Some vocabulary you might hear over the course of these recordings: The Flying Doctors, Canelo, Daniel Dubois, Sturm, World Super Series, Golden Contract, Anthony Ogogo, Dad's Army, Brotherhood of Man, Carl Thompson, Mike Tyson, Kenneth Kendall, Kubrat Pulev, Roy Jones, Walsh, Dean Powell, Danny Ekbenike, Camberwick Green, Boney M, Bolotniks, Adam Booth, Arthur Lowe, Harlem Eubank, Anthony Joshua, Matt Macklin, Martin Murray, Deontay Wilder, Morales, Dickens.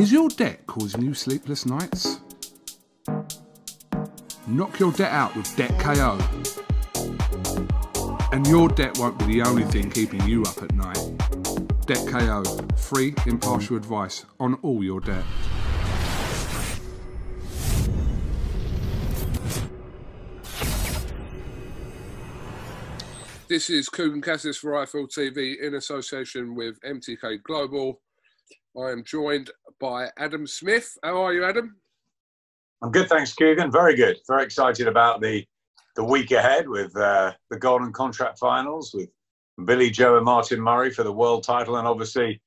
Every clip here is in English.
Is your debt causing you sleepless nights? Knock your debt out with Debt KO. And your debt won't be the only thing keeping you up at night. Debt KO, free, impartial advice on all your debt. This is Kugan Cassius for IFL TV in association with MTK Global. I am joined by Adam Smith. How are you, Adam? I'm good, thanks, Kugan. Very good. Very excited about the week ahead with the Golden Contract Finals with Billy Joe and Martin Murray for the world title, and obviously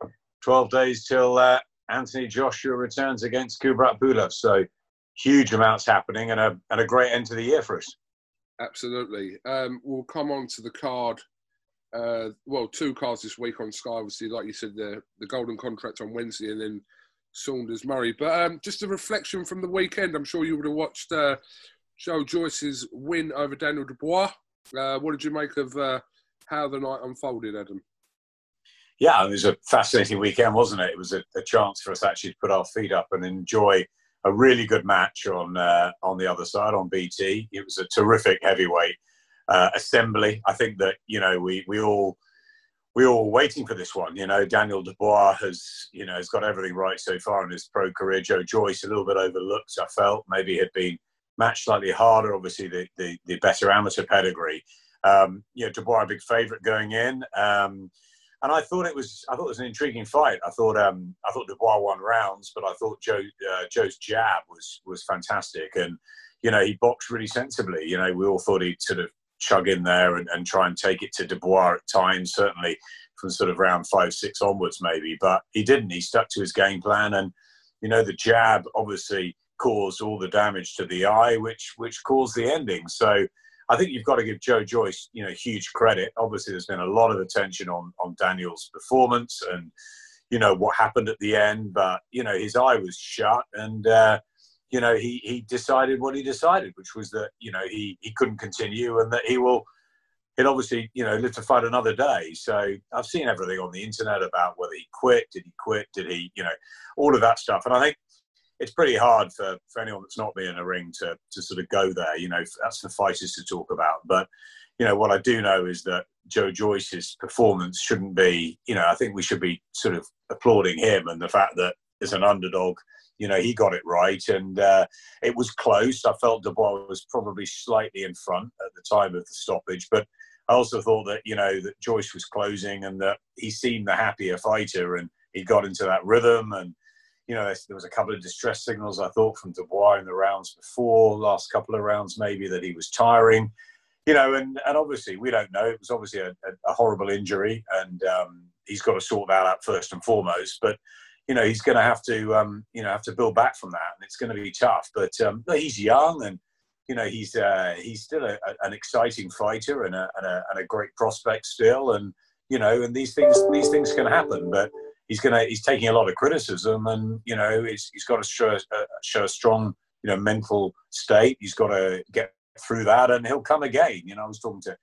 12 days till Anthony Joshua returns against Kubrat Pulev. So huge amounts happening and a great end to the year for us. Absolutely. We'll come on to the card. Well, two cards this week on Sky, obviously, like you said, the Golden Contract on Wednesday and then Saunders Murray. But just a reflection from the weekend. I'm sure you would have watched Joe Joyce's win over Daniel Dubois. What did you make of how the night unfolded, Adam? Yeah, it was a fascinating weekend, wasn't it? It was a chance for us actually to put our feet up and enjoy a really good match on the other side, on BT. It was a terrific heavyweight assembly. I think that, you know, we all waiting for this one. You know, Daniel Dubois has, you know, has got everything right so far in his pro career. Joe Joyce a little bit overlooked, I felt. Maybe had been matched slightly harder, obviously the better amateur pedigree. You know, Dubois a big favourite going in. And I thought it was an intriguing fight. I thought Dubois won rounds, but I thought Joe's jab was fantastic, and you know he boxed really sensibly. You know, we all thought he'd sort of chug in there and try and take it to Dubois at times, certainly from sort of round 5, 6 onwards maybe, but he didn't. He stuck to his game plan, and you know the jab obviously caused all the damage to the eye, which caused the ending. So I think you've got to give Joe Joyce, you know, huge credit. Obviously, there's been a lot of attention on Daniel's performance and, you know, what happened at the end. But, you know, his eye was shut and, you know, he decided what he decided, which was that, you know, he couldn't continue and that he'll obviously, you know, live to fight another day. So I've seen everything on the internet about whether he quit, did he, you know, all of that stuff. And I think it's pretty hard for anyone that's not been in a ring to sort of go there. You know, that's for fighters to talk about. But, you know, what I do know is that Joe Joyce's performance shouldn't be, you know, I think we should be sort of applauding him and the fact that as an underdog, you know, he got it right. And it was close. I felt Dubois was probably slightly in front at the time of the stoppage. But I also thought that, you know, that Joyce was closing and that he seemed the happier fighter and he got into that rhythm. And you know, there was a couple of distress signals, I thought, from Dubois in the rounds before, last couple of rounds maybe, that he was tiring. You know, and obviously, we don't know. It was obviously a horrible injury, and he's got to sort that out first and foremost. But, you know, he's going to have to, you know, have to build back from that, and it's going to be tough. But he's young, and, you know, he's still an exciting fighter and a great prospect still. And, you know, and these things can happen, but he's taking a lot of criticism, and you know he's got to show a strong, you know, mental state. He's got to get through that, and he'll come again. You know, I was talking to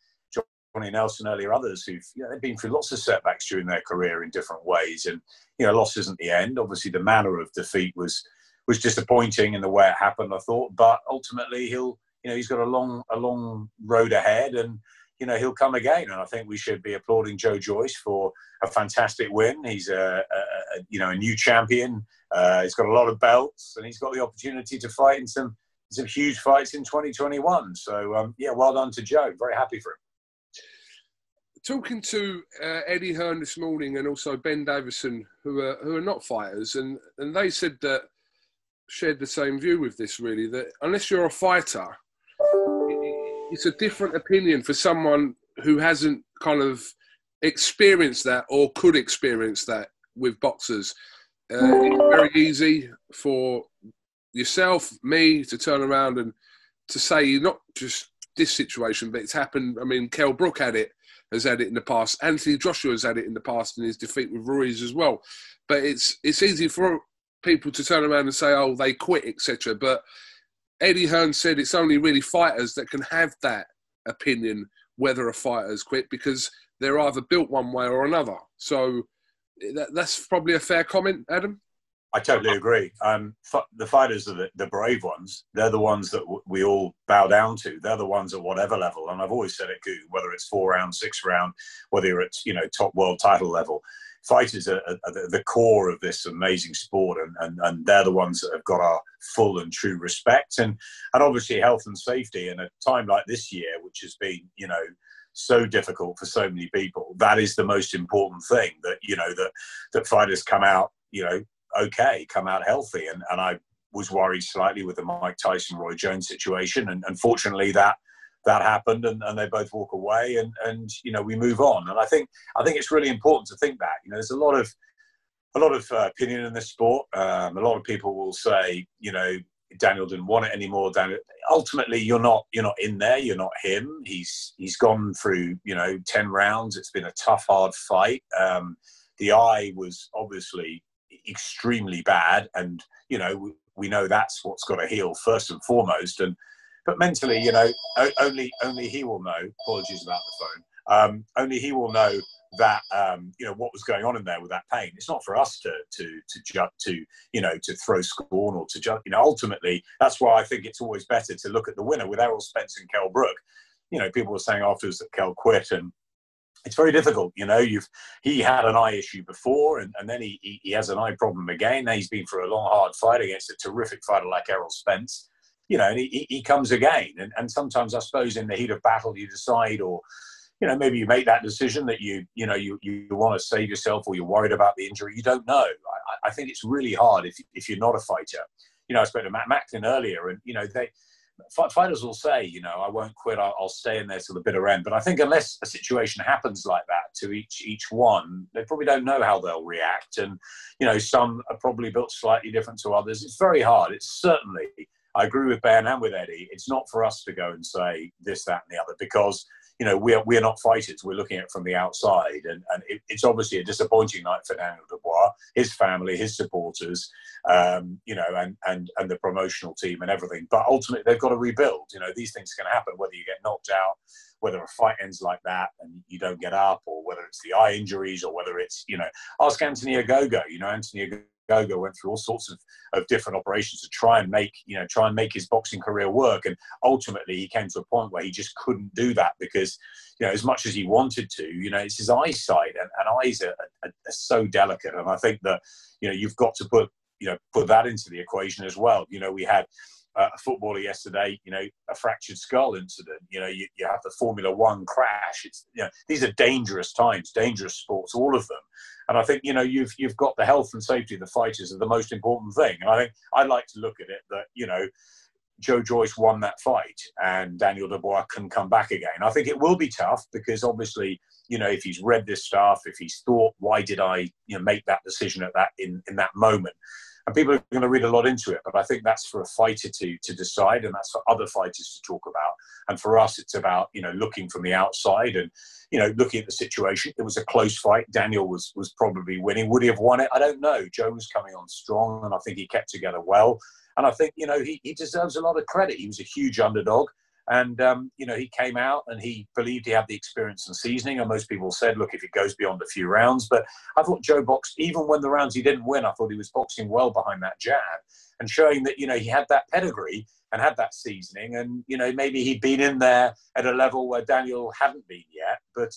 Johnny Nelson earlier, others who've, you know, they've been through lots of setbacks during their career in different ways, and you know, loss isn't the end. Obviously, the manner of defeat was disappointing in the way it happened, I thought, but ultimately he's got a long road ahead, and you know, he'll come again. And I think we should be applauding Joe Joyce for a fantastic win. He's a new champion. He's got a lot of belts and he's got the opportunity to fight in some huge fights in 2021. So, yeah, well done to Joe. Very happy for him. Talking to Eddie Hearn this morning and also Ben Davison, who are not fighters. And they said that, shared the same view with this really, that unless you're a fighter, it's a different opinion for someone who hasn't kind of experienced that or could experience that with boxers. It's very easy for yourself, me, to turn around and to say, not just this situation, but it's happened. I mean, Kell Brook has had it in the past. Anthony Joshua has had it in the past in his defeat with Ruiz as well. But it's easy for people to turn around and say, oh, they quit, etc. But Eddie Hearn said it's only really fighters that can have that opinion whether a fighter's quit, because they're either built one way or another. So that's probably a fair comment, Adam? I totally agree. The fighters are the brave ones. They're the ones that we all bow down to. They're the ones at whatever level. And I've always said it, whether it's 4-round, 6-round, whether you're at top world title level, fighters are the core of this amazing sport, and they're the ones that have got our full and true respect. And obviously health and safety in a time like this year, which has been so difficult for so many people. That is the most important thing, that that fighters come out okay, come out healthy. And I was worried slightly with the Mike Tyson, Roy Jones situation. And unfortunately that happened, and they both walk away, and we move on. And I think it's really important to think that, there's a lot of opinion in this sport. A lot of people will say, Daniel didn't want it anymore. Daniel, ultimately, you're not in there. You're not him. He's gone through, 10 rounds. It's been a tough, hard fight. The eye was obviously extremely bad, and we know that's what's got to heal first and foremost. But mentally, only he will know. Apologies about the phone. Only he will know that what was going on in there with that pain. It's not for us to throw scorn or to judge. Ultimately, that's why I think it's always better to look at the winner. With Errol Spence and Kell Brook, people were saying afterwards that Kell quit, and it's very difficult. He had an eye issue before, and then he has an eye problem again. Now he's been for a long, hard fight against a terrific fighter like Errol Spence, and he comes again. And sometimes, I suppose, in the heat of battle, you decide, or, maybe you make that decision that you want to save yourself, or you're worried about the injury. You don't know. I think it's really hard if you're not a fighter. I spoke to Matt Macklin earlier, and, fighters will say, I won't quit, I'll stay in there till the bitter end. But I think unless a situation happens like that to each one, they probably don't know how they'll react. And, some are probably built slightly different to others. It's very hard. It's certainly, I agree with Ben and with Eddie, it's not for us to go and say this, that and the other, because, we're not fighters. We're looking at it from the outside. And it's obviously a disappointing night for Daniel Dubois, his family, his supporters, and the promotional team and everything. But ultimately, they've got to rebuild. These things can happen, whether you get knocked out, whether a fight ends like that and you don't get up, or whether it's the eye injuries, or whether it's, ask Anthony Ogogo. Anthony Ogogo went through all sorts of different operations to try and make his boxing career work, and ultimately he came to a point where he just couldn't do that, because as much as he wanted to, it's his eyesight, and eyes are so delicate. And I think that you've got to put that into the equation as well. We had a footballer yesterday, a fractured skull incident. You have the Formula One crash. It's, these are dangerous times, dangerous sports, all of them. And I think, you've got the health and safety of the fighters are the most important thing. And I think I'd like to look at it that, Joe Joyce won that fight, and Daniel Dubois can come back again. I think it will be tough, because obviously, if he's read this stuff, if he's thought, why did I make that decision at that in that moment? And people are going to read a lot into it, but I think that's for a fighter to decide, and that's for other fighters to talk about. And for us, it's about, looking from the outside and, looking at the situation. It was a close fight. Daniel was probably winning. Would he have won it? I don't know. Joe was coming on strong, and I think he kept together well. And I think, he deserves a lot of credit. He was a huge underdog. And, he came out and he believed he had the experience and seasoning. And most people said, look, if it goes beyond a few rounds. But I thought Joe boxed, even when the rounds he didn't win, I thought he was boxing well behind that jab, and showing that, he had that pedigree and had that seasoning. And, maybe he'd been in there at a level where Daniel hadn't been yet. But,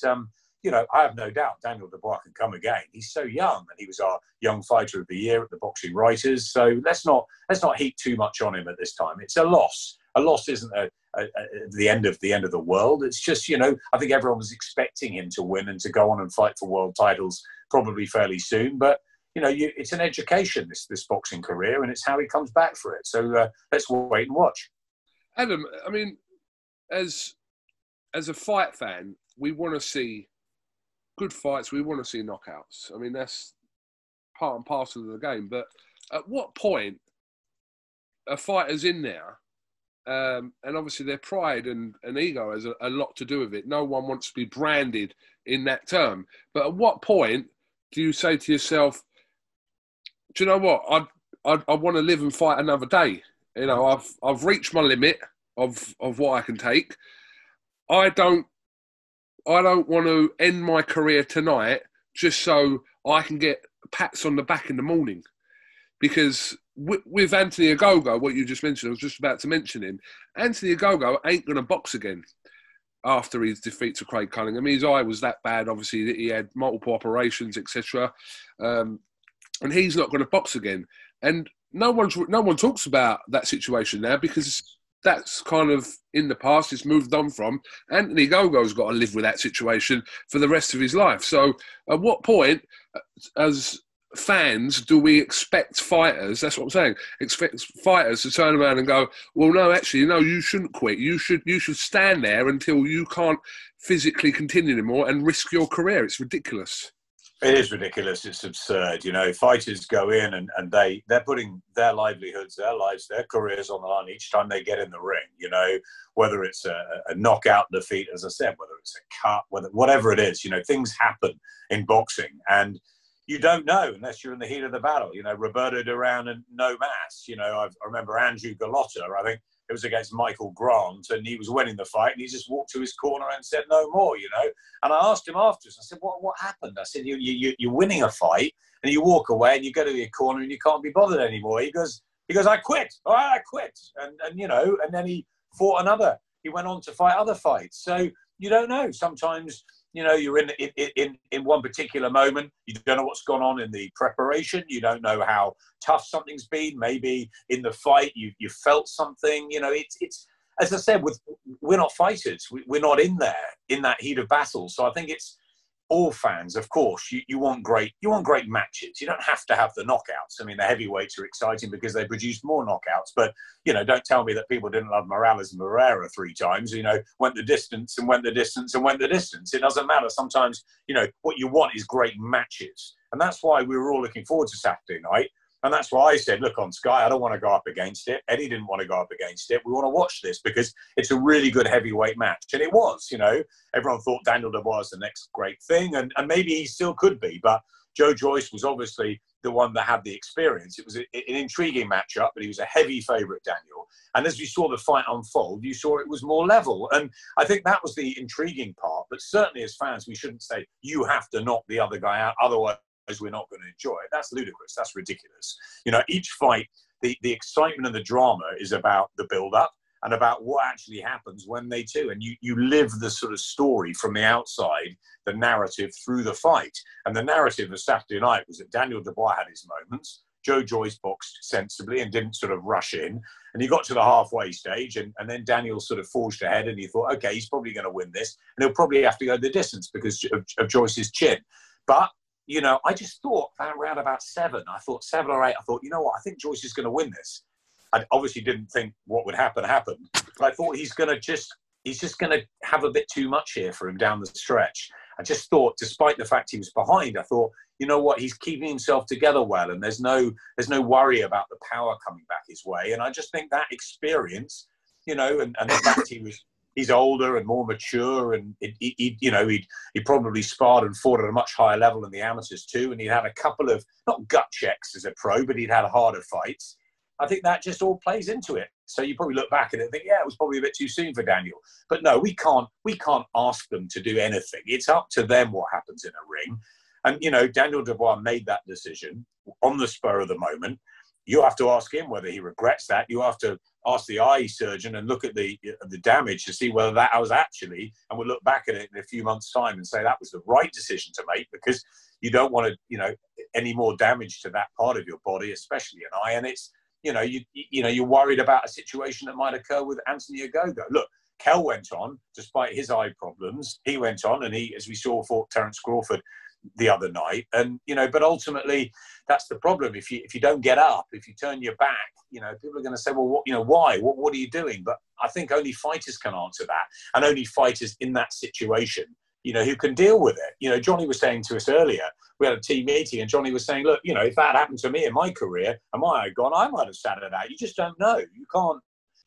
I have no doubt Daniel Dubois can come again. He's so young, and he was our Young Fighter of the Year at the Boxing Writers. So let's not heap too much on him at this time. It's a loss. A loss isn't the end of the world. It's just, I think everyone was expecting him to win and to go on and fight for world titles probably fairly soon. But, it's an education, this boxing career, and it's how he comes back for it. So let's wait and watch. Adam, I mean, as a fight fan, we want to see good fights. We want to see knockouts. I mean, that's part and parcel of the game. But at what point are fighters in there? And obviously their pride and ego has a lot to do with it. No one wants to be branded in that term. But at what point do you say to yourself, do you know what, I want to live and fight another day. I've reached my limit of what I can take. I don't want to end my career tonight just so I can get pats on the back in the morning. Because with Anthony Ogogo, what you just mentioned, I was just about to mention him, Anthony Ogogo ain't going to box again after his defeat to Craig Cunningham. His eye was that bad, obviously, that he had multiple operations, etc. And he's not going to box again. And no one talks about that situation now because that's kind of in the past. It's moved on from. Anthony Ogogo's got to live with that situation for the rest of his life. So at what point, as fans, do we expect fighters, that's what I'm saying, expect fighters to turn around and go, well, no, actually, no, you shouldn't quit. You should stand there until you can't physically continue anymore and risk your career. It's ridiculous. It is ridiculous. It's absurd. You know, fighters go in and they're putting their livelihoods, their lives, their careers on the line each time they get in the ring, you know, whether it's a knockout defeat, as I said, whether it's a cut, whatever it is, you know, things happen in boxing and you don't know unless you're in the heat of the battle. You know, Roberto Duran and No Mas. You know, I remember Andrew Golota, I think it was against Michael Grant, and he was winning the fight, and he just walked to his corner and said no more, you know. And I asked him afterwards, I said, what happened? I said, you're winning a fight, and you walk away, and you go to your corner, and you can't be bothered anymore. He goes, I quit. All right, I quit. And you know, and then he fought another. He went on to fight other fights. So you don't know. Sometimes, you know, you're in one particular moment. You don't know what's gone on in the preparation. You don't know how tough something's been. Maybe in the fight you felt something. You know, it's as I said, we're not fighters. We're not in there in that heat of battle. So I think it's all fans. Of course, you want great matches. You don't have to have the knockouts. I mean, the heavyweights are exciting because they produce more knockouts. But you know, don't tell me that people didn't love Morales and Moreira three times. You know, went the distance and went the distance and went the distance. It doesn't matter. Sometimes, you know, what you want is great matches, and that's why we were all looking forward to Saturday night. And that's why I said, look, on Sky, I don't want to go up against it. Eddie didn't want to go up against it. We want to watch this because it's a really good heavyweight match. And it was, you know, everyone thought Daniel Dubois was the next great thing. And maybe he still could be. But Joe Joyce was obviously the one that had the experience. It was an intriguing matchup, but he was a heavy favourite, Daniel. And as you saw the fight unfold, you saw it was more level. And I think that was the intriguing part. But certainly as fans, we shouldn't say, you have to knock the other guy out. Otherwise, we're not going to enjoy it. That's ludicrous. That's ridiculous. You know, each fight, the excitement and the drama is about the build-up and about what actually happens when they do. And you live the sort of story from the outside, the narrative through the fight. And the narrative of Saturday night was that Daniel Dubois had his moments. Joe Joyce boxed sensibly and didn't sort of rush in. And he got to the halfway stage and then Daniel sort of forged ahead and he thought, okay, he's probably going to win this. And he'll probably have to go the distance because of Joyce's chin. But you know, I just thought around about 7, I thought 7 or 8, I thought, you know what, I think Joyce is going to win this. I obviously didn't think what would happened. But I thought he's just going to have a bit too much here for him down the stretch. I just thought, despite the fact he was behind, I thought, you know what, he's keeping himself together well and there's no worry about the power coming back his way. And I just think that experience, you know, and the fact he's older and more mature and, you know, he probably sparred and fought at a much higher level than the amateurs too. And he'd had a couple of, not gut checks as a pro, but he'd had harder fights. I think that just all plays into it. So you probably look back at it and think, yeah, it was probably a bit too soon for Daniel. But no, we can't ask them to do anything. It's up to them what happens in a ring. And, you know, Daniel Dubois made that decision on the spur of the moment. You have to ask him whether he regrets that. You have to ask the eye surgeon and look at the damage to see whether that was actually, and we'll look back at it in a few months' time and say that was the right decision to make because you don't want to, you know, any more damage to that part of your body, especially an eye. And it's, you know, you're worried about a situation that might occur with Anthony Ogogo. Look, Kell went on, despite his eye problems, he went on and he, as we saw, fought Terence Crawford the other night. And, you know, but ultimately that's the problem. If you don't get up, if you turn your back, you know, people are going to say, well, what, you know, why? What are you doing? But I think only fighters can answer that and only fighters in that situation, you know, who can deal with it. You know, Johnny was saying to us earlier, we had a team meeting and Johnny was saying, look, you know, if that happened to me in my career and my eye gone, I might have sat it out. You just don't know. You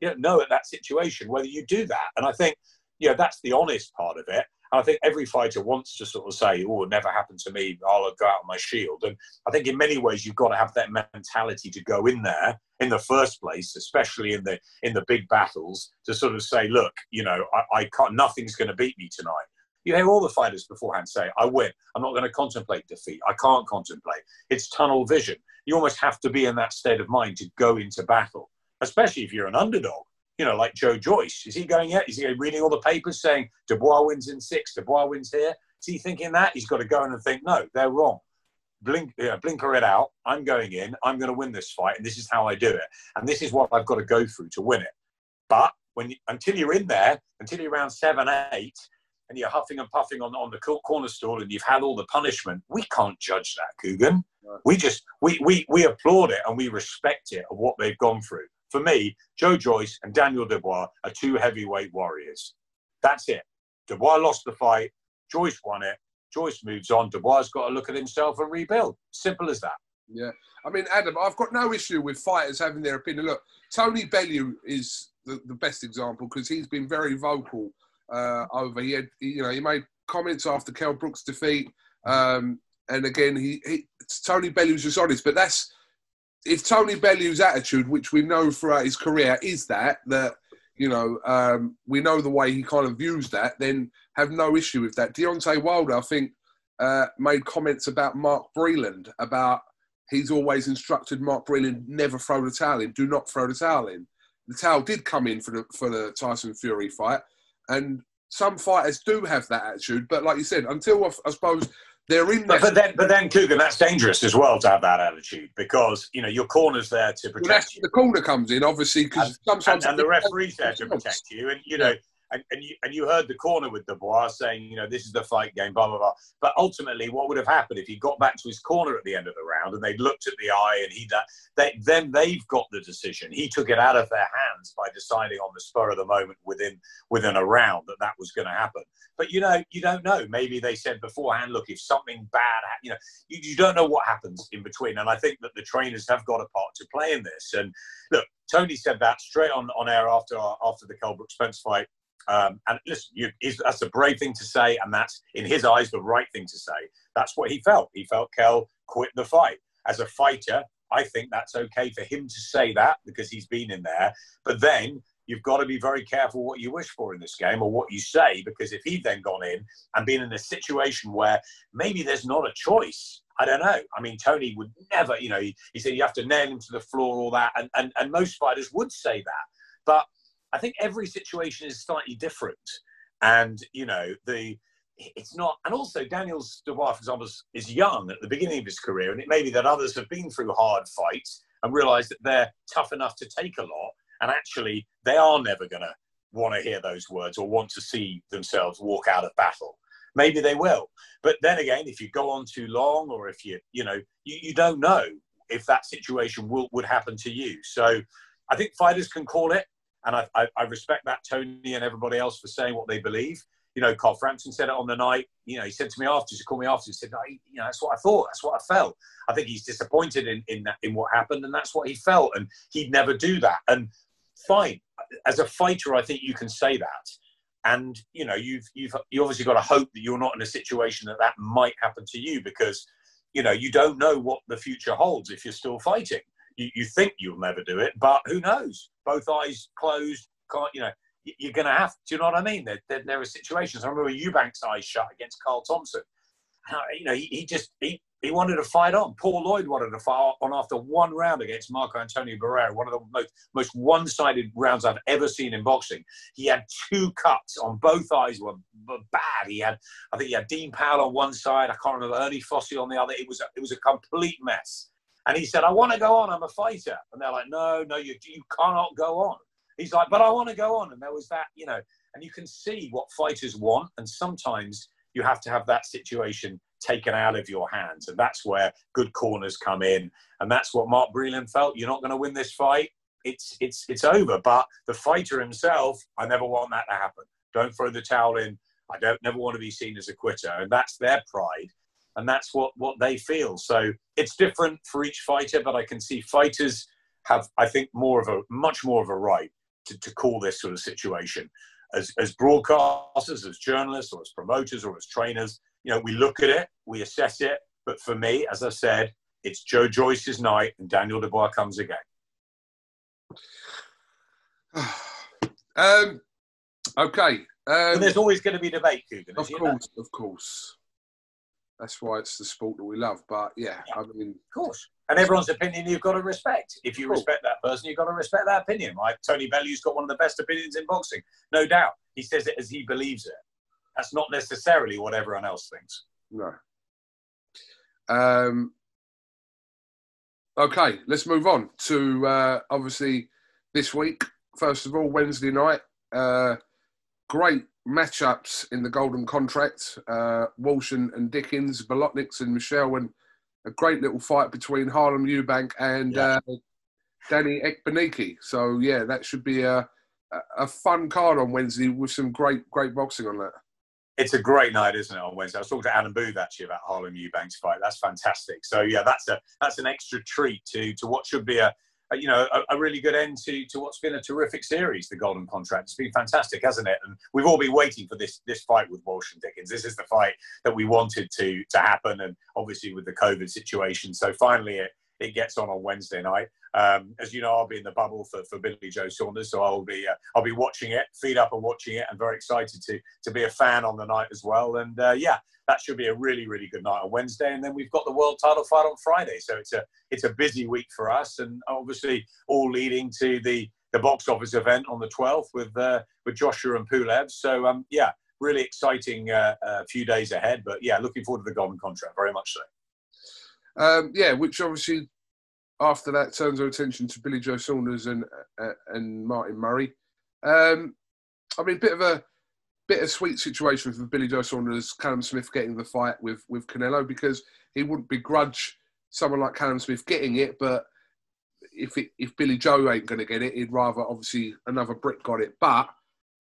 don't know at that situation whether you do that. And I think, you know, that's the honest part of it. And I think every fighter wants to sort of say, oh, it never happened to me, I'll go out on my shield. And I think in many ways, you've got to have that mentality to go in there in the first place, especially in the big battles, to sort of say, look, you know, I can't, nothing's going to beat me tonight. You hear all the fighters beforehand say, I win. I'm not going to contemplate defeat. I can't contemplate. It's tunnel vision. You almost have to be in that state of mind to go into battle, especially if you're an underdog. You know, like Joe Joyce. Is he going yet? Is he reading all the papers saying Dubois wins in 6, Dubois wins here? Is he thinking that? He's got to go in and think, no, they're wrong. Blinker it out. I'm going in. I'm going to win this fight, and this is how I do it. And this is what I've got to go through to win it. But when you, until you're in there, until you're around 7, 8, and you're huffing and puffing on the corner stool and you've had all the punishment, we can't judge that, Kugan. Right. We just, we applaud it and we respect it of what they've gone through. For me, Joe Joyce and Daniel Dubois are two heavyweight warriors. That's it. Dubois lost the fight. Joyce won it. Joyce moves on. Dubois got to look at himself and rebuild. Simple as that. Yeah. I mean, Adam, I've got no issue with fighters having their opinion. Look, Tony Bellew is the best example because he's been very vocal over. He made comments after Kell Brook's defeat. And again, Tony Bellew's just honest. But that's, if Tony Bellew's attitude, which we know throughout his career, is that we know the way he kind of views that, then have no issue with that. Deontay Wilder, I think, made comments about Mark Breland, about he's always instructed Mark Breland, never throw the towel in, do not throw the towel in. The towel did come in for the Tyson Fury fight, and some fighters do have that attitude, but like you said, until I suppose... They're in there. But then, Kugan, that's dangerous as well to have that attitude because, your corner's there to protect you. The corner comes in, obviously, because sometimes... And the referee's there to protect you. And, you heard the corner with Dubois saying, this is the fight game, blah, blah, blah. But ultimately, what would have happened if he got back to his corner at the end of the round and they looked at the eye and then they've got the decision. He took it out of their hands by deciding on the spur of the moment within a round that was going to happen. But, you don't know. Maybe they said beforehand, look, if something bad happens, you don't know what happens in between. And I think that the trainers have got a part to play in this. And, look, Tony said that straight on air after the Kell Brook Spence fight. And listen, that's a brave thing to say. And that's, in his eyes, the right thing to say. That's what he felt. He felt Kell quit the fight. As a fighter, I think that's okay for him to say that because he's been in there. But then... you've got to be very careful what you wish for in this game or what you say, because if he'd then gone in and been in a situation where maybe there's not a choice, I don't know. I mean, Tony would never, he said you have to nail him to the floor, all that, and most fighters would say that. But I think every situation is slightly different. And, it's not... And also, Daniel's Dubois, for example, is young at the beginning of his career, and it may be that others have been through hard fights and realised that they're tough enough to take a lot. And actually, they are never going to want to hear those words or want to see themselves walk out of battle. Maybe they will. But then again, if you go on too long or if you don't know if that situation would happen to you. So I think fighters can call it. And I respect that Tony and everybody else for saying what they believe. Carl Frampton said it on the night. He said to me afterwards, he called me afterwards, he said, that's what I thought, that's what I felt. I think he's disappointed in what happened, and that's what he felt. And he'd never do that. And fine. As a fighter, I think you can say that, and you obviously got to hope that you're not in a situation that might happen to you, because you don't know what the future holds if you're still fighting. You think you'll never do it, but who knows? Both eyes closed, can't you're going to have. Do you know what I mean? There are situations. I remember Eubanks' eyes shut against Carl Thompson. He wanted to fight on. Paul Lloyd wanted to fight on after one round against Marco Antonio Barrera, one of the most one-sided rounds I've ever seen in boxing. He had 2 cuts on both eyes, were bad. I think he had Dean Powell on one side. I can't remember, Ernie Fossey on the other. It was a complete mess. And he said, I want to go on. I'm a fighter. And they're like, no, you cannot go on. He's like, but I want to go on. And there was that, and you can see what fighters want. And sometimes you have to have that situation taken out of your hands, and that's where good corners come in, and that's what Mark Breland felt. You're not going to win this fight, it's over. But the fighter himself, I never want that to happen. Don't throw the towel in. I don't never want to be seen as a quitter, and that's their pride, and that's what they feel. So it's different for each fighter, but I can see fighters have, I think, much more of a right to call this sort of situation. As broadcasters, as journalists, or as promoters, or as trainers, we look at it, we assess it. But for me, as I said, it's Joe Joyce's night, and Daniel Dubois comes again. Okay. But there's always going to be debate, Kugan. Of course. That's why it's the sport that we love. But yeah, I mean, of course. And everyone's opinion you've got to respect. If you respect that person, you've got to respect that opinion. Like Tony Bellew's got one of the best opinions in boxing, no doubt. He says it as he believes it. That's not necessarily what everyone else thinks. No. Okay, let's move on to obviously this week. First of all, Wednesday night. Great matchups in the Golden Contract. Walsh and Dickens, Bolotniks and Michelle, and a great little fight between Harlem Eubank and Danny Ekbenike. So, yeah, that should be a fun card on Wednesday with some great boxing on that. It's a great night, isn't it, on Wednesday? I was talking to Adam Booth, actually, about Harlem Eubank's fight. That's fantastic. So, yeah, that's an extra treat to what should be a really good end to what's been a terrific series, the Golden Contract. It's been fantastic, hasn't it? And we've all been waiting for this fight with Walsh and Dickens. This is the fight that we wanted to happen, and obviously with the COVID situation. So finally it gets on Wednesday night. As you know, I'll be in the bubble for Billy Joe Saunders, so I'll be watching it, feet up and watching it, and very excited to be a fan on the night as well. And yeah, that should be a really, really good night on Wednesday. And then we've got the world title fight on Friday, so it's a busy week for us, and obviously all leading to the box office event on the 12th with Joshua and Pulev. So yeah, really exciting few days ahead. But yeah, looking forward to the Golden Contract, very much so. Yeah, which obviously after that turns our attention to Billy Joe Saunders and Martin Murray. I mean, bit of a sweet situation for Billy Joe Saunders, Callum Smith getting the fight with Canelo, because he wouldn't begrudge someone like Callum Smith getting it, but if Billy Joe ain't going to get it, he'd rather obviously another Brit got it. But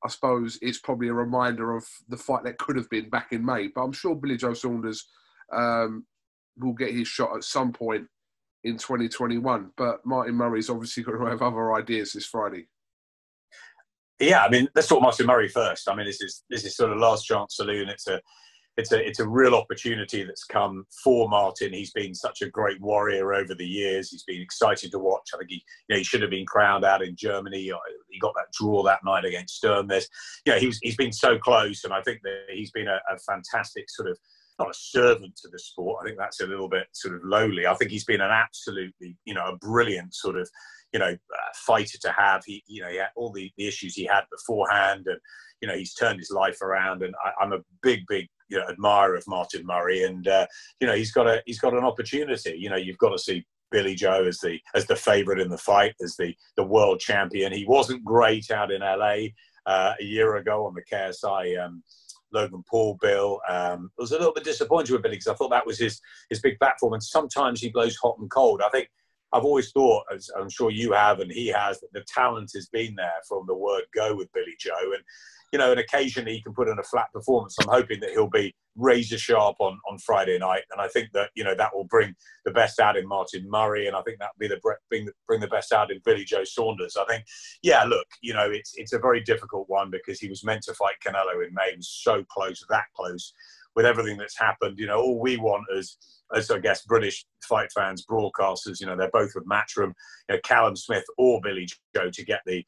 I suppose it's probably a reminder of the fight that could have been back in May. But I'm sure Billy Joe Saunders will get his shot at some point in 2021. But Martin Murray's obviously going to have other ideas this Friday. Yeah, I mean, let's talk Martin Murray first. I mean, this is sort of last chance saloon. It's a real opportunity that's come for Martin. He's been such a great warrior over the years. He's been exciting to watch. I think he should have been crowned out in Germany. He got that draw that night against Sturm. He's been so close, and I think that he's been a fantastic sort of, not a servant to the sport. I think that's a little bit sort of lowly. I think he's been an absolutely, a brilliant sort of, fighter to have. He had all the issues he had beforehand, and, he's turned his life around. And I'm a big, admirer of Martin Murray. And, he's got an opportunity. You've got to see Billy Joe as the favourite in the fight, as the world champion. He wasn't great out in LA a year ago on the KSI, Logan Paul bill. I was a little bit disappointed with Billy because I thought that was his big platform, and sometimes he blows hot and cold. I think I've always thought, as I'm sure you have and he has, that the talent has been there from the word go with Billy Joe, and and occasionally he can put in a flat performance. I'm hoping that he'll be razor sharp on Friday night, and I think that that will bring the best out in Martin Murray, and I think that'll be bring the best out in Billy Joe Saunders. I think, yeah, look, it's a very difficult one because he was meant to fight Canelo in May. He was so close, that close, with everything that's happened. All we want as I guess British fight fans, broadcasters, they're both with Matchroom, Callum Smith or Billy Joe to get the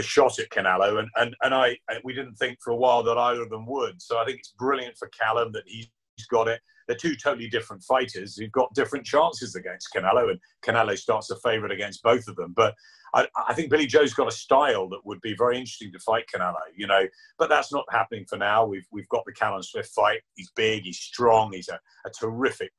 shot at Canelo, and we didn't think for a while that either of them would. So I think it's brilliant for Callum that he's got it. They're two totally different fighters who've got different chances against Canelo, and Canelo starts a favourite against both of them. But I think Billy Joe's got a style that would be very interesting to fight Canelo, But that's not happening for now. We've got the Callum Smith fight. He's big, he's strong, he's a terrific,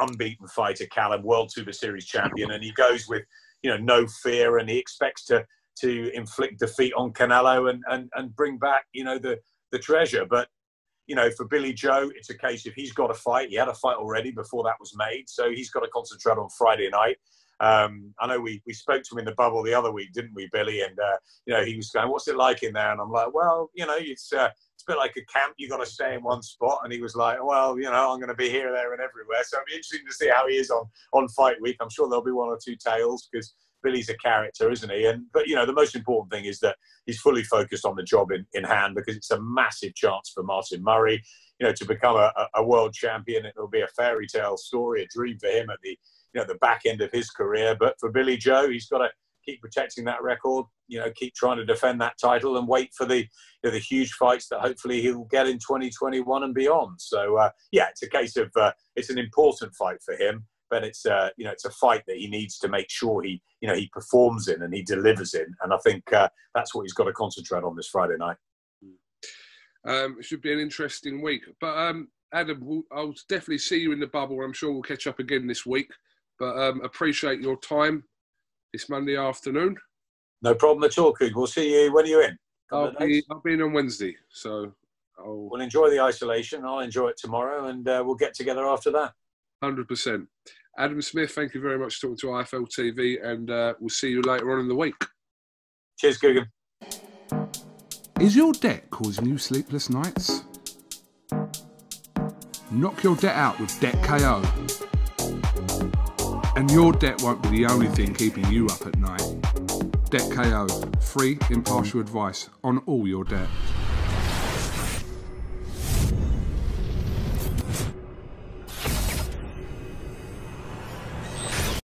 unbeaten fighter, Callum, World Super Series champion, and he goes with no fear, and he expects to inflict defeat on Canelo and bring back, the treasure. But, for Billy Joe, it's a case if he's got a fight. He had a fight already before that was made, so he's got to concentrate on Friday night. I know we spoke to him in the bubble the other week, didn't we, Billy? And, he was going, what's it like in there? And I'm like, well, it's a bit like a camp. You've got to stay in one spot. And he was like, well, I'm going to be here, there and everywhere. So it'll be interesting to see how he is on fight week. I'm sure there'll be one or two tales because Billy's a character, isn't he? But, the most important thing is that he's fully focused on the job in hand, because it's a massive chance for Martin Murray, to become a world champion. It'll be a fairy tale story, a dream for him at the back end of his career. But for Billy Joe, he's got a keep protecting that record, you know, keep trying to defend that title and wait for the, you know, the huge fights that hopefully he'll get in 2021 and beyond. So, yeah, it's a case of, it's an important fight for him, but it's, you know, it's a fight that he needs to make sure he, you know, he performs in and he delivers in. And I think that's what he's got to concentrate on this Friday night. It should be an interesting week. But, Adam, I'll definitely see you in the bubble. I'm sure we'll catch up again this week. But appreciate your time this Monday afternoon. No problem at all, Coog. We'll see you. When are you in? I'll be in on Wednesday. So we'll enjoy the isolation. I'll enjoy it tomorrow, and we'll get together after that. 100%. Adam Smith, thank you very much for talking to IFL TV, and we'll see you later on in the week. Cheers, Coogan. Is your debt causing you sleepless nights? Knock your debt out with Debt KO. And your debt won't be the only thing keeping you up at night. Debt KO, free, impartial advice on all your debt.